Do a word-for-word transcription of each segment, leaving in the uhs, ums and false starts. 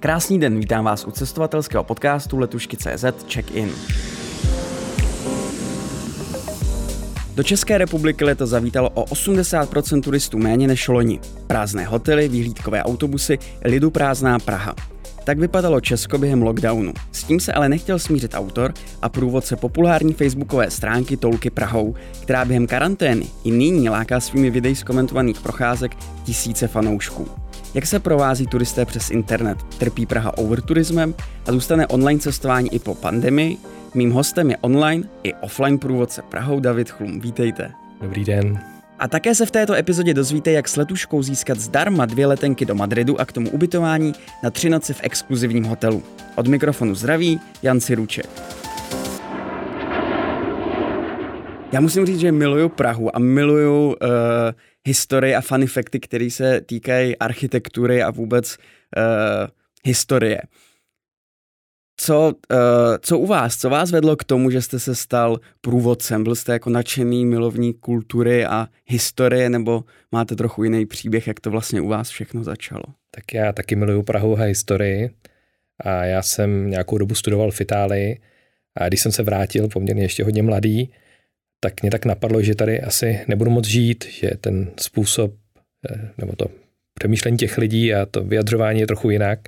Krásný den, vítám vás u cestovatelského podcastu Letušky tečka cé zet Check-in. Do České republiky letos zavítalo o osmdesát procent turistů méně než loni. Prázdné hotely, výhlídkové autobusy, lidu prázdná Praha. Tak vypadalo Česko během lockdownu. S tím se ale nechtěl smířit autor a průvodce populární facebookové stránky Toulky Prahou, která během karantény i nyní láká svými videi z komentovaných procházek tisíce fanoušků. Jak se provází turisté přes internet? Trpí Praha overturismem a zůstane online cestování i po pandemii? Mým hostem je online i offline průvodce Prahou David Chlum. Vítejte. Dobrý den. A také se v této epizodě dozvíte, jak s letuškou získat zdarma dvě letenky do Madridu a k tomu ubytování na tři noci v exkluzivním hotelu. Od mikrofonu zdraví Jan Siruček. Já musím říct, že miluju Prahu a miluju uh, historii a fanifekty, které se týkají architektury a vůbec uh, historie. Co, uh, co u vás? Co vás vedlo k tomu, že jste se stal průvodcem? Byl jste jako nadšený milovník kultury a historie, nebo máte trochu jiný příběh, jak to vlastně u vás všechno začalo? Tak já taky miluju Prahu a historii a já jsem nějakou dobu studoval v Itálii a když jsem se vrátil poměrně ještě hodně mladý, tak mě tak napadlo, že tady asi nebudu moc žít, že ten způsob nebo to přemýšlení těch lidí a to vyjadřování je trochu jinak.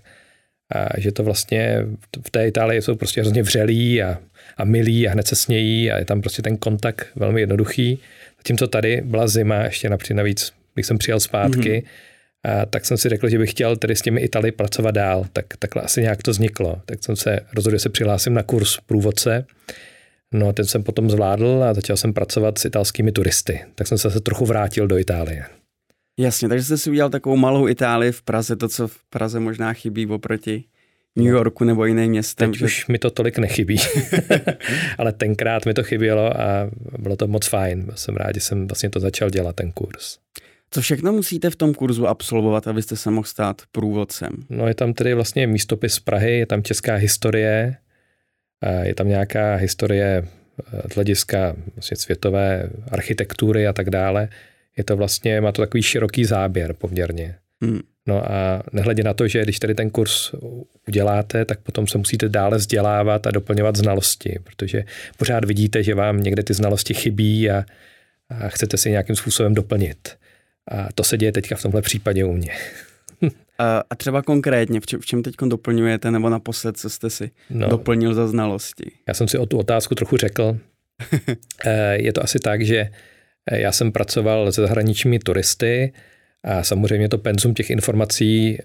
A že to vlastně v té Itálii jsou prostě hrozně vřelí a, a milí a hned se smějí a je tam prostě ten kontakt velmi jednoduchý. Zatímco tady byla zima, ještě například navíc, když jsem přijel zpátky, mm-hmm. a tak jsem si řekl, že bych chtěl tady s těmi Italy pracovat dál. Tak, takhle asi nějak to vzniklo. Tak jsem se rozhodl, že se přihlásím na kurz průvodce. No a ten jsem potom zvládl a začal jsem pracovat s italskými turisty. Tak jsem se trochu vrátil do Itálie. Jasně, takže jste si udělal takovou malou Itálii v Praze, to, co v Praze možná chybí oproti New Yorku nebo jiným městem. Teď že... už mi to tolik nechybí, ale tenkrát mi to chybělo a bylo to moc fajn. Byl jsem rád, že jsem vlastně to začal dělat, ten kurz. Co všechno musíte v tom kurzu absolvovat, abyste se mohl stát průvodcem? No je tam tedy vlastně místopis Prahy, je tam česká historie, je tam nějaká historie z hlediska vlastně světové architektury a tak dále. Je to vlastně, má to takový široký záběr poměrně. Hmm. No a nehledě na to, že když tady ten kurz uděláte, tak potom se musíte dále vzdělávat a doplňovat znalosti, protože pořád vidíte, že vám někde ty znalosti chybí a, a chcete si nějakým způsobem doplnit. A to se děje teďka v tomhle případě u mě. a, a třeba konkrétně, v čem, v čem teď doplňujete, nebo naposled, co jste si no, doplnil za znalosti? Já jsem si o tu otázku trochu řekl. Je to asi tak, že já jsem pracoval se zahraničními turisty a samozřejmě to penzum těch informací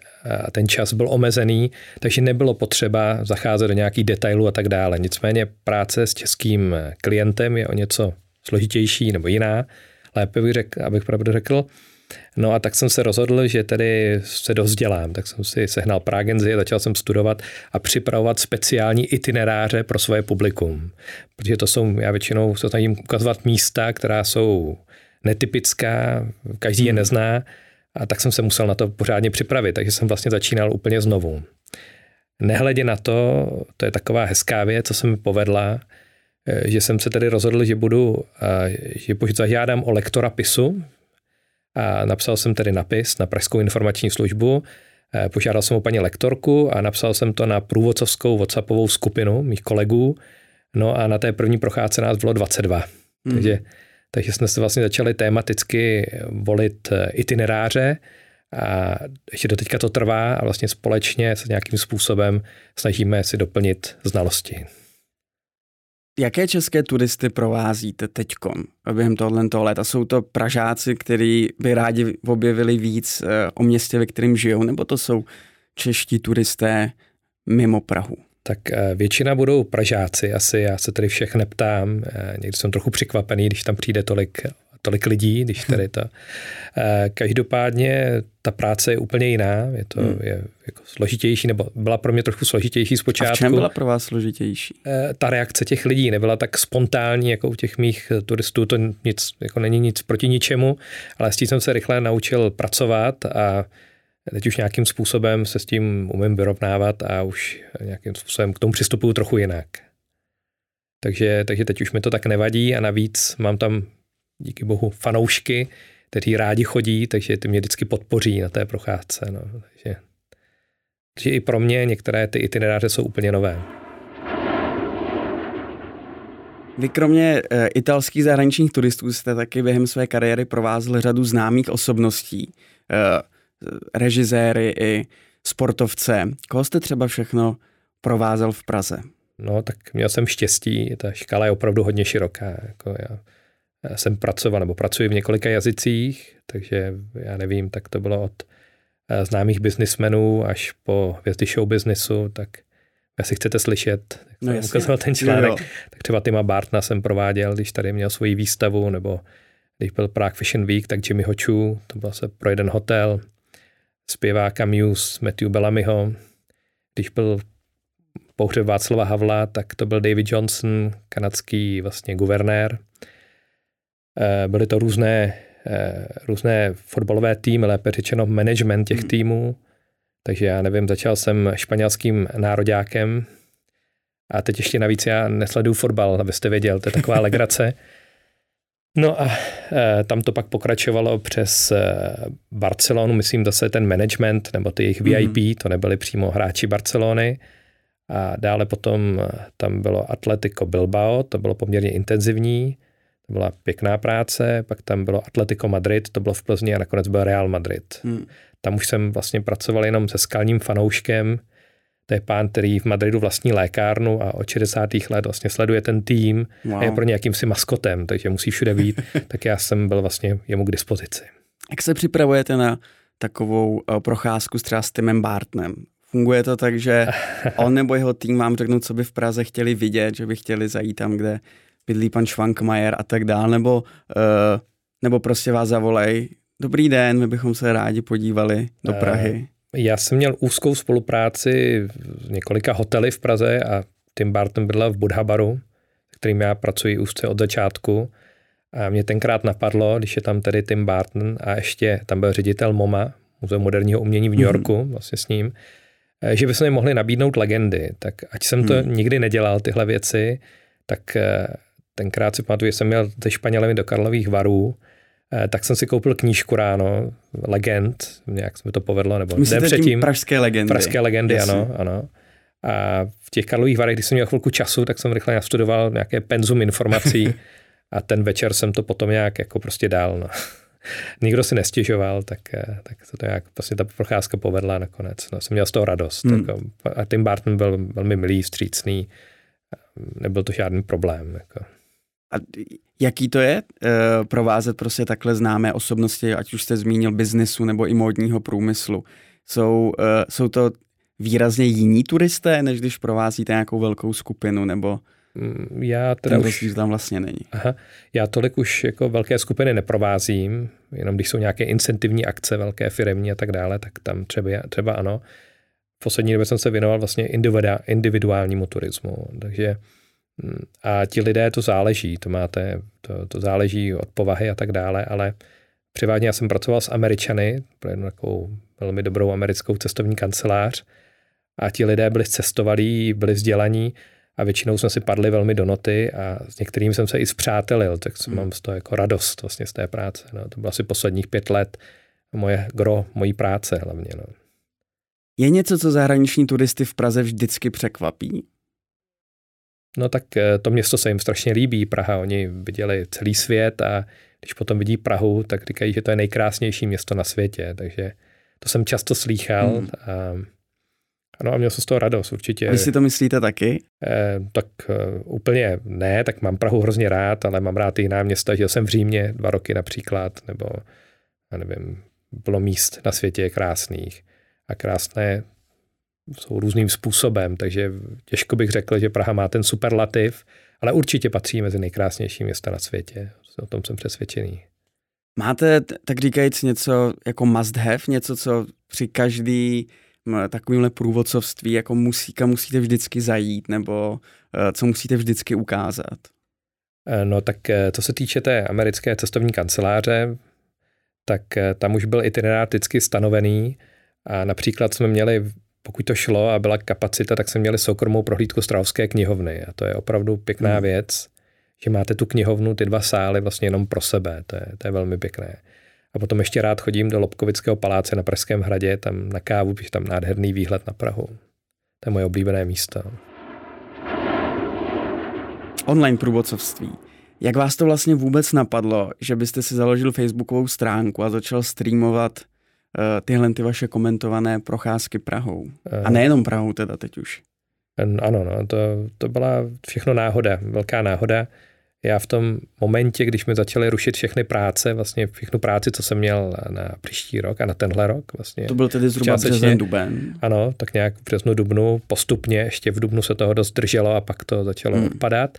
a ten čas byl omezený, takže nebylo potřeba zacházet do nějakých detailů a tak dále. Nicméně práce s českým klientem je o něco složitější nebo jiná, lépe bych řekl, abych pravdu řekl. No a tak jsem se rozhodl, že tady se dozdělám, tak jsem si sehnal pragenzi, začal jsem studovat a připravovat speciální itineráře pro svoje publikum. Protože to jsou, já většinou se snažím ukazovat místa, která jsou netypická, každý je nezná a tak jsem se musel na to pořádně připravit, takže jsem vlastně začínal úplně znovu. Nehledě na to, to je taková hezká věc, co se mi povedla, že jsem se tedy rozhodl, že budu, že zažádám o lektora pisu. A napsal jsem tedy napis na Pražskou informační službu, požádal jsem o paní lektorku a napsal jsem to na průvodcovskou WhatsAppovou skupinu mých kolegů. No a na té první procházce nás bylo dvacet dva. Mm. Takže, takže jsme se vlastně začali tématicky volit itineráře a ještě doteďka to trvá a vlastně společně se nějakým způsobem snažíme si doplnit znalosti. Jaké české turisty provázíte teďkom během tohoto léta? Jsou to Pražáci, kteří by rádi objevili víc o městě, ve kterém žijou, nebo to jsou čeští turisté mimo Prahu? Tak většina budou Pražáci, asi já se tady všech neptám. Někdy jsem trochu překvapený, když tam přijde tolik, tolik lidí, když tady to. Každopádně ta práce je úplně jiná, je to hmm. je jako složitější, nebo byla pro mě trochu složitější zpočátku. A v čem byla pro vás složitější? Ta reakce těch lidí nebyla tak spontánní jako u těch mých turistů, to nic, jako není nic proti ničemu, ale s tím jsem se rychle naučil pracovat a teď už nějakým způsobem se s tím umím vyrovnávat a už nějakým způsobem k tomu přistupuju trochu jinak. Takže, takže teď už mi to tak nevadí a navíc mám tam díky bohu fanoušky, kteří rádi chodí, takže ty mě vždycky podpoří na té procházce. No. Takže, Takže i pro mě některé ty itineráře jsou úplně nové. Vy kromě e, italských zahraničních turistů jste taky během své kariéry provázeli řadu známých osobností, e, režiséry i sportovce. Koho jste třeba všechno provázel v Praze? No, tak měl jsem štěstí, ta škála je opravdu hodně široká. Jako já, já jsem pracoval, nebo pracuji v několika jazycích, takže já nevím, tak to bylo od e, známých biznismenů až po hvězdy show biznisu, tak jestli chcete slyšet, tak no jsem ukazoval ten článek, jo, jo. Tak třeba Tima Bartna jsem prováděl, když tady měl svoji výstavu, nebo když byl Prague Fashion Week, tak Jimmy Hochu, to byl se pro jeden hotel, zpěváka Muse Matthew Bellamyho, když byl pohřeb Václava Havla, tak to byl David Johnson, kanadský vlastně guvernér. Byly to různé, různé fotbalové týmy, lépe řečeno management těch týmů. Takže já nevím, začal jsem španělským nároďákem a teď ještě navíc já nesleduju fotbal, abyste věděl, to je taková legrace. No a e, tam to pak pokračovalo přes e, Barcelonu, myslím zase ten management nebo ty jejich V I P, mm-hmm. to nebyli přímo hráči Barcelony. A dále potom tam bylo Atletico Bilbao, to bylo poměrně intenzivní, to byla pěkná práce, pak tam bylo Atletico Madrid, to bylo v Plzni a nakonec byl Real Madrid. Mm. Tam už jsem vlastně pracoval jenom se skalním fanouškem. To je pán, který v Madridu vlastní lékárnu a od šedesátých let vlastně sleduje ten tým wow. a je pro ně jakýmsi maskotem, takže musí všude být. Tak já jsem byl vlastně jemu k dispozici. Jak se připravujete na takovou procházku třeba s Timem Bartnem? Funguje to tak, že on nebo jeho tým vám řeknou, co by v Praze chtěli vidět, že by chtěli zajít tam, kde bydlí pan Švankmajer a tak dál, nebo, uh, nebo prostě vás zavolej, dobrý den, my bychom se rádi podívali do Prahy. Já jsem měl úzkou spolupráci s několika hotely v Praze a Tim Burton bydlel v Budhabaru, s kterým já pracuji úzce od začátku. A mě tenkrát napadlo, když je tam tedy Tim Burton a ještě tam byl ředitel MoMA, Muzeum moderního umění v New Yorku, hmm. vlastně s ním, že bychom jim mohli nabídnout legendy. Tak ať jsem to hmm. nikdy nedělal, tyhle věci, tak tenkrát si pamatuju, že jsem měl se Španělemi do Karlových Varů, tak jsem si koupil knížku ráno, legend, nějak se mi to povedlo, nebo den předtím. Pražské legendy. Pražské legendy, Jasně. ano, ano. A v těch Karlových Varech, když jsem měl chvilku času, tak jsem rychle nastudoval nějaké penzum informací a ten večer jsem to potom nějak jako prostě dal. No. Nikdo si nestěžoval, tak, tak se to nějak, vlastně ta procházka povedla nakonec. No, jsem měl z toho radost. Hmm. Jako, a Tim Burton byl velmi milý, vstřícný, nebyl to žádný problém. Jako. A jaký to je e, provázet prostě takhle známé osobnosti, ať už jste zmínil biznesu nebo i módního průmyslu? Jsou, e, jsou to výrazně jiní turisté, než když provázíte nějakou velkou skupinu, nebo já teda ten rozdíl tam vlastně není? Aha, já tolik už jako velké skupiny neprovázím, jenom když jsou nějaké incentivní akce, velké firemní a tak dále, tak tam třeba, třeba ano. V poslední době jsem se věnoval vlastně individuálnímu turismu, takže a ti lidé, to záleží, to máte, to, to záleží od povahy a tak dále, ale převážně já jsem pracoval s Američany, pro jednu takovou velmi dobrou americkou cestovní kancelář a ti lidé byli zcestovalí, byli vzdělaní a většinou jsme si padli velmi do noty a s některým jsem se i zpřátelil, tak hmm. mám z toho jako radost vlastně z té práce. No. To bylo asi posledních pět let moje gro, mojí práce hlavně. No. Je něco, co zahraniční turisty v Praze vždycky překvapí? No tak to město se jim strašně líbí, Praha, oni viděli celý svět a když potom vidí Prahu, tak říkají, že to je nejkrásnější město na světě, takže to jsem často slýchal hmm. a, no a měl jsem z toho radost určitě. A vy si to myslíte taky? E, tak e, úplně ne, tak mám Prahu hrozně rád, ale mám rád i jiná města, žil jsem v Římě dva roky například, nebo já nevím, bylo míst na světě krásných a krásné jsou různým způsobem, takže těžko bych řekl, že Praha má ten superlativ, ale určitě patří mezi nejkrásnější města na světě. O tom jsem přesvědčený. Máte, tak říkajíc, něco jako must have, něco, co při každý takovýmhle průvodcovství jako musí, kam musíte vždycky zajít, nebo co musíte vždycky ukázat? No tak co se týče té americké cestovní kanceláře, tak tam už byl itinerář vždycky stanovený a například jsme měli, pokud to šlo a byla kapacita, tak jsme měli soukromou prohlídku Strahovské knihovny a to je opravdu pěkná hmm. věc, že máte tu knihovnu, ty dva sály vlastně jenom pro sebe, to je, to je velmi pěkné. A potom ještě rád chodím do Lobkovického paláce na Pražském hradě, tam na kávu, protože tam nádherný výhled na Prahu. To je moje oblíbené místo. Online průvodcovství. Jak vás to vlastně vůbec napadlo, že byste si založil facebookovou stránku a začal streamovat uh, tyhle ty vaše komentované procházky Prahou? A nejenom Prahou teda teď už. Ano, no, to, to byla všechno náhoda, velká náhoda. Já v tom momentě, když mi začaly rušit všechny práce, vlastně všechnu práci, co jsem měl na příští rok a na tenhle rok. Vlastně. To byl tedy zhruba březen, duben. Ano, tak nějak v březnu, dubnu, postupně, ještě v dubnu se toho dost drželo a pak to začalo hmm. odpadat.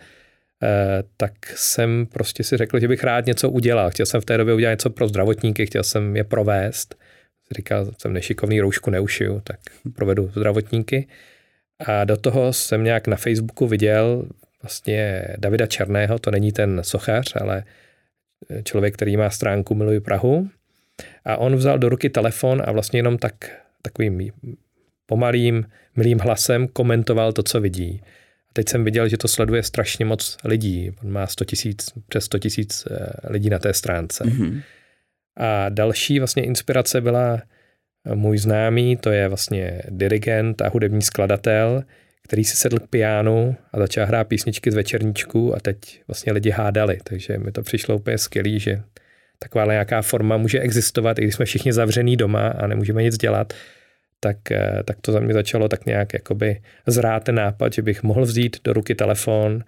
E, tak jsem prostě si řekl, že bych rád něco udělal. Chtěl jsem v té době udělat něco pro zdravotníky, chtěl jsem je provést. Říkal jsem nešikovný, roušku neušiju, tak provedu zdravotníky. A do toho jsem nějak na Facebooku viděl vlastně Davida Černého, to není ten sochař, ale člověk, který má stránku Miluji Prahu. A on vzal do ruky telefon a vlastně jenom tak, takovým pomalým, milým hlasem komentoval to, co vidí. A teď jsem viděl, že to sleduje strašně moc lidí. On má sto tisíc, přes sto tisíc lidí na té stránce. Mm-hmm. A další vlastně inspirace byla můj známý, to je vlastně dirigent a hudební skladatel, který si sedl k pianu a začal hrát písničky z večerníčku a teď vlastně lidi hádali. Takže mi to přišlo úplně skvělý, že taková nějaká forma může existovat, i když jsme všichni zavřený doma a nemůžeme nic dělat, tak, tak to za mě začalo tak nějak jakoby zrát ten nápad, že bych mohl vzít do ruky telefon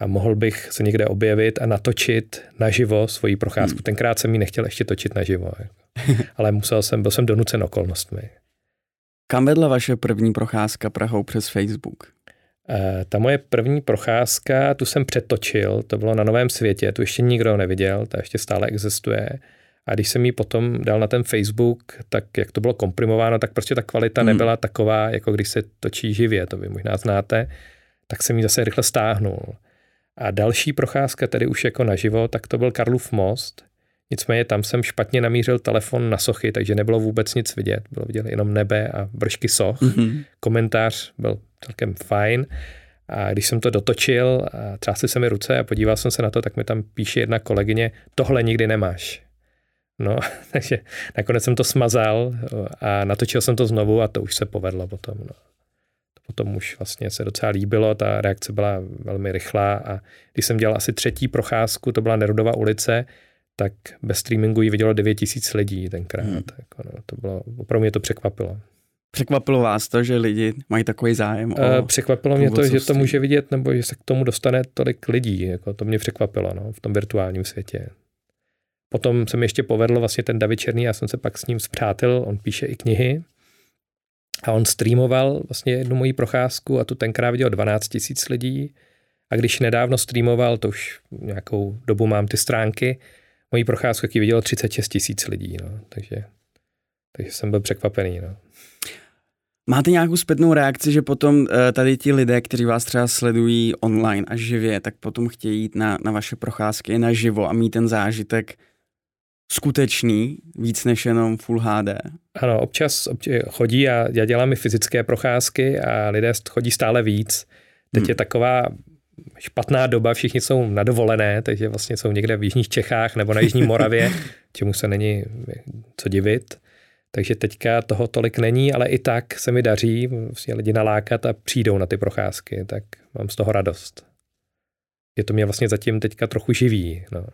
a mohl bych se někde objevit a natočit naživo svoji procházku. Hmm. Tenkrát jsem ji nechtěl ještě točit naživo, ale musel jsem, byl jsem donucen okolnostmi. Kam vedla vaše první procházka Prahou přes Facebook? E, ta moje první procházka, tu jsem přetočil, to bylo na Novém světě, tu ještě nikdo neviděl, ta ještě stále existuje. A když jsem ji potom dal na ten Facebook, tak jak to bylo komprimováno, tak prostě ta kvalita hmm. nebyla taková, jako když se točí živě, to vy možná znáte, tak jsem ji zase rychle stáhnul. A další procházka, tedy už jako naživo, tak to byl Karlův most. Nicméně tam jsem špatně namířil telefon na sochy, takže nebylo vůbec nic vidět. Bylo vidět jenom nebe a vršky soch. Mm-hmm. Komentář byl celkem fajn. A když jsem to dotočil, a třásly se mi ruce a podíval jsem se na to, tak mi tam píše jedna kolegyně, tohle nikdy nemáš. No, takže nakonec jsem to smazal a natočil jsem to znovu a to už se povedlo potom. No. Potom už vlastně se docela líbilo, ta reakce byla velmi rychlá a když jsem dělal asi třetí procházku, to byla Nerudova ulice, tak bez streamingu ji vidělo devět tisíc lidí tenkrát. Hmm. Jako no, to bylo, pro mě to překvapilo. Překvapilo vás to, že lidi mají takový zájem o... Překvapilo mě to, že to může vidět, nebo že se k tomu dostane tolik lidí. Jako to mě překvapilo no, v tom virtuálním světě. Potom se mi ještě povedlo vlastně ten David Černý, já jsem se pak s ním zpřátel, on píše i knihy. A on streamoval vlastně jednu moji procházku a tu tenkrát vidělo dvanáct tisíc lidí. A když nedávno streamoval, to už nějakou dobu mám ty stránky, moji procházku taky vidělo třicet šest tisíc lidí. No. Takže, takže jsem byl překvapený. No. Máte nějakou zpětnou reakci, že potom tady ti lidé, kteří vás třeba sledují online a živě, tak potom chtějí jít na, na vaše procházky naživo a mít ten zážitek skutečný, víc než jenom Full H D. Ano, občas obč- chodí a já dělám i fyzické procházky a lidé chodí stále víc. Teď hmm. je taková špatná doba, všichni jsou nadovolené, takže vlastně jsou někde v jižních Čechách nebo na jižní Moravě, čemu se není co divit. Takže teďka toho tolik není, ale i tak se mi daří vlastně lidi nalákat a přijdou na ty procházky, tak mám z toho radost. Je to mě vlastně zatím teďka trochu živí. No.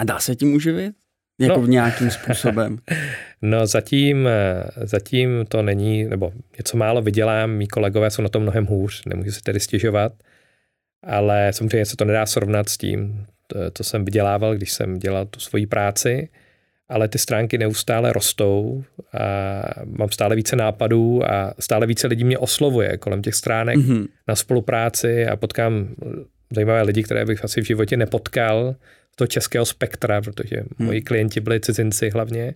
A dá se tím uživit? Jako no. nějakým způsobem. No zatím, zatím to není, nebo něco málo vydělám, mí kolegové jsou na tom mnohem hůř, nemůžu si tedy stěžovat, ale samozřejmě se to nedá srovnat s tím, co jsem vydělával, když jsem dělal tu svoji práci, ale ty stránky neustále rostou a mám stále více nápadů a stále více lidí mě oslovuje kolem těch stránek mm-hmm. na spolupráci a potkám zajímavé lidi, které bych asi v životě nepotkal, to českého spektra, protože hmm. moji klienti byli cizinci hlavně,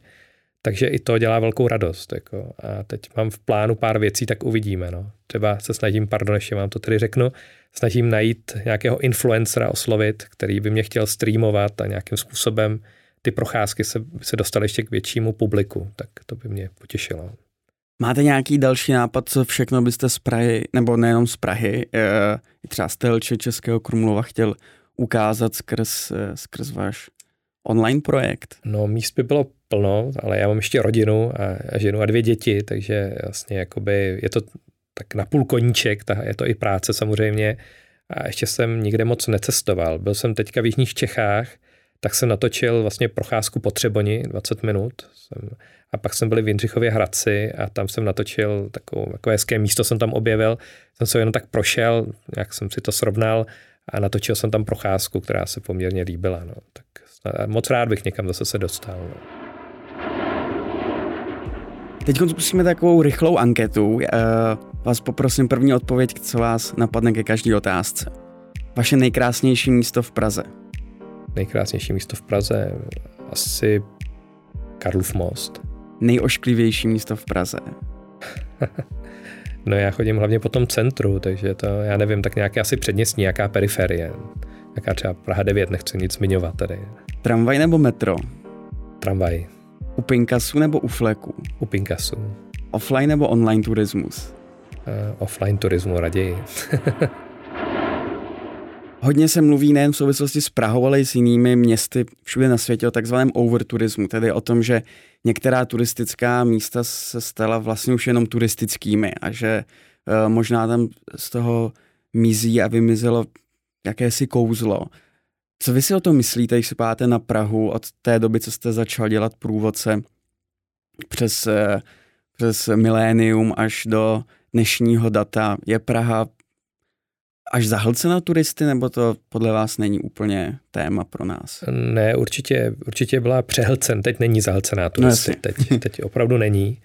takže i to dělá velkou radost. Jako. A teď mám v plánu pár věcí, tak uvidíme. No. Třeba se snažím, pardon, ještě vám to tady řeknu, snažím najít nějakého influencera oslovit, který by mě chtěl streamovat a nějakým způsobem ty procházky se, se dostaly ještě k většímu publiku, tak to by mě potěšilo. Máte nějaký další nápad, co všechno byste z Prahy, nebo nejenom z Prahy, e, třeba z Telče Českého Krumlova chtěl ukázat skrz, skrz váš online projekt? No míst by bylo plno, ale já mám ještě rodinu a ženu a dvě děti, takže vlastně jakoby je to tak na půl koníček, ta, je to i práce samozřejmě a ještě jsem nikde moc necestoval. Byl jsem teďka v jižních Čechách, tak jsem natočil vlastně procházku po Třeboni dvacet minut jsem, a pak jsem byl v Jindřichově Hradci a tam jsem natočil takovou, takové hezké místo, jsem tam objevil, jsem se jenom tak prošel, jak jsem si to srovnal a natočil jsem tam procházku, která se poměrně líbila. No. Tak moc rád bych někam zase se dostal. No. Teď spustíme takovou rychlou anketu. Vás poprosím první odpověď, co vás napadne ke každé otázce. Vaše nejkrásnější místo v Praze? Nejkrásnější místo v Praze? Asi Karlův most. Nejošklivější místo v Praze? No já chodím hlavně po tom centru, takže to, já nevím, tak nějaké asi předměstí, nějaká periferie. Nějaká třeba Praha devět, nechci nic zmiňovat tady. Tramvaj nebo metro? Tramvaj. U Pinkasu nebo U Fleku? U Pinkasu. Offline nebo online turismus? Uh, offline turismu raději. Hodně se mluví nejen v souvislosti s Prahou, ale i s jinými městy všude na světě o takzvaném overturismu, tedy o tom, že některá turistická místa se stala vlastně už jenom turistickými a že uh, možná tam z toho mizí a vymizelo jakési kouzlo. Co vy si o tom myslíte, když se páte na Prahu od té doby, co jste začal dělat průvodce přes, přes milénium až do dnešního data? Je Praha až zahlcena turisty, nebo to podle vás není úplně téma pro nás? Ne, určitě, určitě byla přehlcen. Teď není zahlcená turisty. No, teď, teď opravdu není.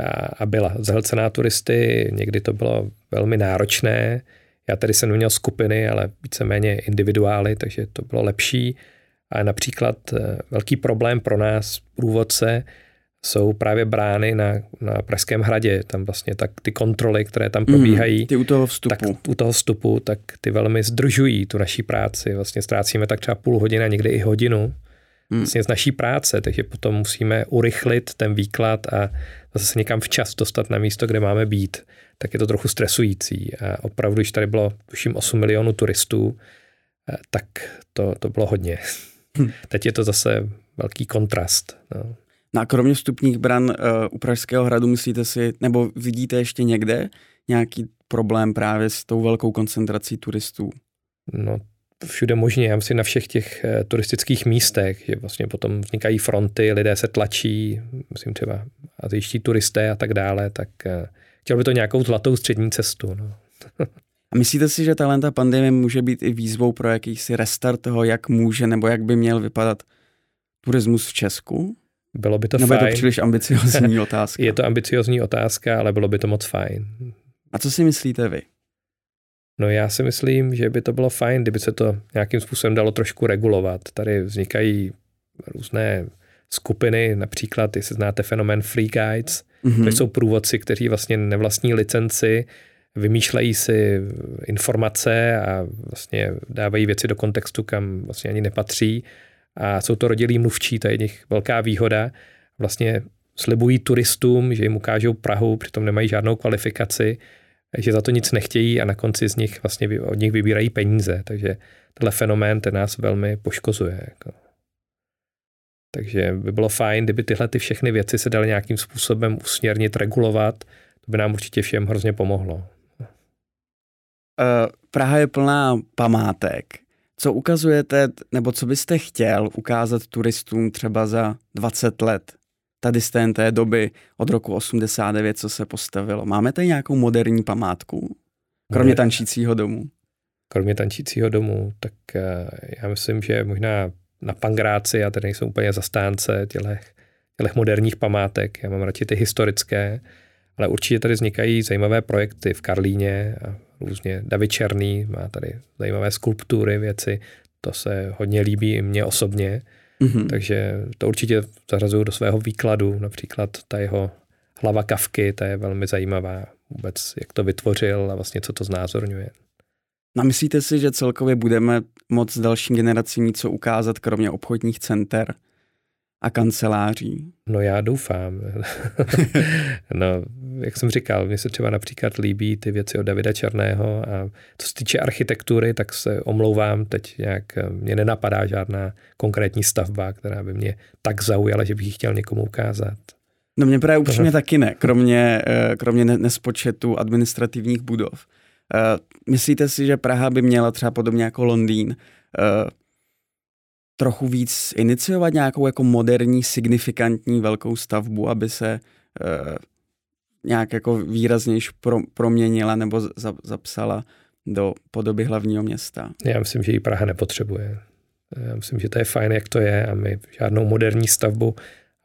A, a byla zahlcená turisty. Někdy to bylo velmi náročné. Já tady jsem neměl skupiny, ale víceméně individuály, takže to bylo lepší. A například velký problém pro nás průvodce jsou právě brány na, na Pražském hradě. Tam vlastně tak ty kontroly, které tam probíhají, mm, ty u toho vstupu. Tak u toho vstupu, tak ty velmi zdržují tu naší práci. Vlastně ztrácíme tak třeba půl hodiny a někdy i hodinu mm. vlastně z naší práce, takže potom musíme urychlit ten výklad a zase se někam včas dostat na místo, kde máme být. Tak je to trochu stresující. A opravdu, když tady bylo tuším osm milionů turistů, tak to, to bylo hodně. Hm. Teď je to zase velký kontrast. No. No a kromě vstupních bran uh, u Pražského hradu myslíte si, nebo vidíte ještě někde nějaký problém právě s tou velkou koncentrací turistů? No všude možně, já myslím na všech těch uh, turistických místech, že vlastně potom vznikají fronty, lidé se tlačí, myslím třeba azijští turisté a tak dále, tak uh, chtěl by to nějakou zlatou střední cestu. No. A myslíte si, že ta pandemie může být i výzvou pro jakýsi restart toho, jak může nebo jak by měl vypadat turismus v Česku? Bylo by to nebo fajn. Nebo je to příliš ambiciozní otázka? Je to ambiciozní otázka, ale bylo by to moc fajn. A co si myslíte vy? No já si myslím, že by to bylo fajn, kdyby se to nějakým způsobem dalo trošku regulovat. Tady vznikají různé skupiny, například, jestli znáte fenomén free guides, mm-hmm. to jsou průvodci, kteří vlastně nevlastní licenci, vymýšlejí si informace a vlastně dávají věci do kontextu, kam vlastně ani nepatří a jsou to rodilí mluvčí, to je jejich velká výhoda. Vlastně slibují turistům, že jim ukážou Prahu, přitom nemají žádnou kvalifikaci, že za to nic nechtějí a na konci z nich vlastně od nich vybírají peníze, takže tenhle fenomén ten nás velmi poškozuje. Jako. Takže by bylo fajn, kdyby tyhle ty všechny věci se daly nějakým způsobem usměrnit, regulovat. To by nám určitě všem hrozně pomohlo. Uh, Praha je plná památek. Co ukazujete, nebo co byste chtěl ukázat turistům třeba za dvacet let? Tady z té, té doby od roku osmdesát devět, co se postavilo. Máme tady nějakou moderní památku? Kromě tančícího domu. Kromě tančícího domu, tak uh, já myslím, že možná na Pangráci, já tady nejsem úplně zastánce těch moderních památek, já mám radši ty historické, ale určitě tady vznikají zajímavé projekty v Karlíně a různě. David Černý má tady zajímavé skulptury, věci, to se hodně líbí i mně osobně, mm-hmm. takže to určitě zařazuju do svého výkladu, například ta jeho hlava Kafky, ta je velmi zajímavá vůbec, jak to vytvořil a vlastně co to znázorňuje. A myslíte si, že celkově budeme moc dalším generacím něco ukázat, kromě obchodních center a kanceláří? No já doufám. No jak jsem říkal, mně se třeba například líbí ty věci od Davida Černého a co se týče architektury, tak se omlouvám, teď nějak mě nenapadá žádná konkrétní stavba, která by mě tak zaujala, že bych ji chtěl někomu ukázat. No mě právě upřímně taky ne, kromě, kromě nespočetu administrativních budov. Myslíte si, že Praha by měla třeba podobně jako Londýn trochu víc iniciovat nějakou jako moderní, signifikantní velkou stavbu, aby se nějak jako výraznější proměnila nebo za, zapsala do podoby hlavního města? Já myslím, že ji Praha nepotřebuje. Já myslím, že to je fajn, jak to je a my žádnou moderní stavbu,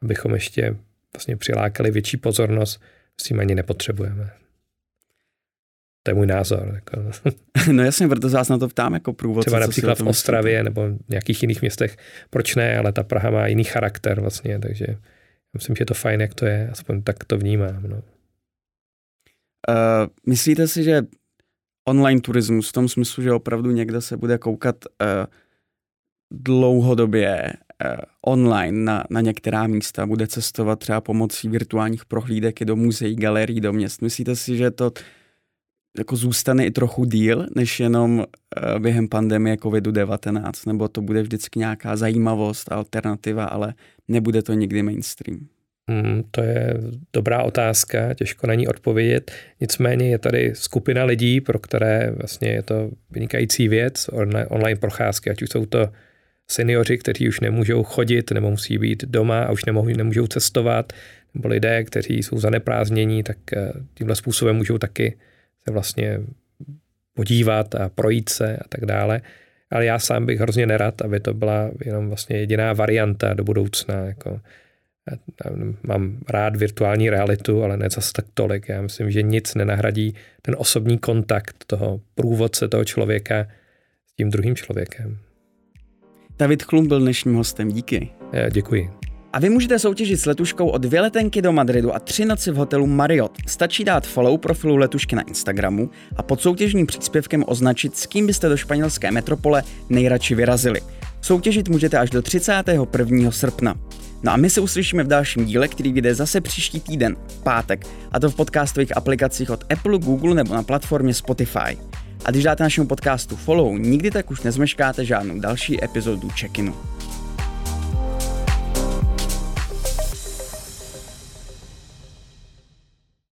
abychom ještě vlastně přilákali větší pozornost, s tím ani nepotřebujeme. To je můj názor. Jako. No jasně, proto se vás na to ptám jako průvodce. Třeba například v Ostravě myslíte? Nebo v nějakých jiných městech. Proč ne, ale ta Praha má jiný charakter vlastně, takže myslím, že je to fajn, jak to je, aspoň tak to vnímám. No. Uh, myslíte si, že online turismus v tom smyslu, že opravdu někde se bude koukat uh, dlouhodobě uh, online na, na některá místa, bude cestovat třeba pomocí virtuálních prohlídek i do muzeí, galerií, do měst. Myslíte si, že to jako zůstane i trochu díl, než jenom během pandemie covid devatenáct, nebo to bude vždycky nějaká zajímavost, alternativa, ale nebude to nikdy mainstream? Hmm, to je dobrá otázka, těžko na ní odpovědět. Nicméně je tady skupina lidí, pro které vlastně je to vynikající věc, online procházky, ať už jsou to seniori, kteří už nemůžou chodit, nebo musí být doma a už nemohou, nemůžou cestovat, nebo lidé, kteří jsou zaneprázdnění, tak tímhle způsobem můžou taky se vlastně podívat a projít se a tak dále. Ale já sám bych hrozně nerad, aby to byla jenom vlastně jediná varianta do budoucna. Jako, mám rád virtuální realitu, ale ne zase tak tolik. Já myslím, že nic nenahradí ten osobní kontakt toho průvodce, toho člověka s tím druhým člověkem. David Chlum byl dnešním hostem. Díky. Děkuji. A vy můžete soutěžit s Letuškou o dvě letenky do Madridu a tři noci v hotelu Marriott. Stačí dát follow profilu Letušky na Instagramu a pod soutěžním příspěvkem označit, s kým byste do španělské metropole nejradši vyrazili. Soutěžit můžete až do třicátého prvního srpna. No a my se uslyšíme v dalším díle, který vyjde zase příští týden, pátek, a to v podcastových aplikacích od Apple, Google nebo na platformě Spotify. A když dáte našemu podcastu follow, nikdy tak už nezmeškáte žádnou další epizodu Check-inu.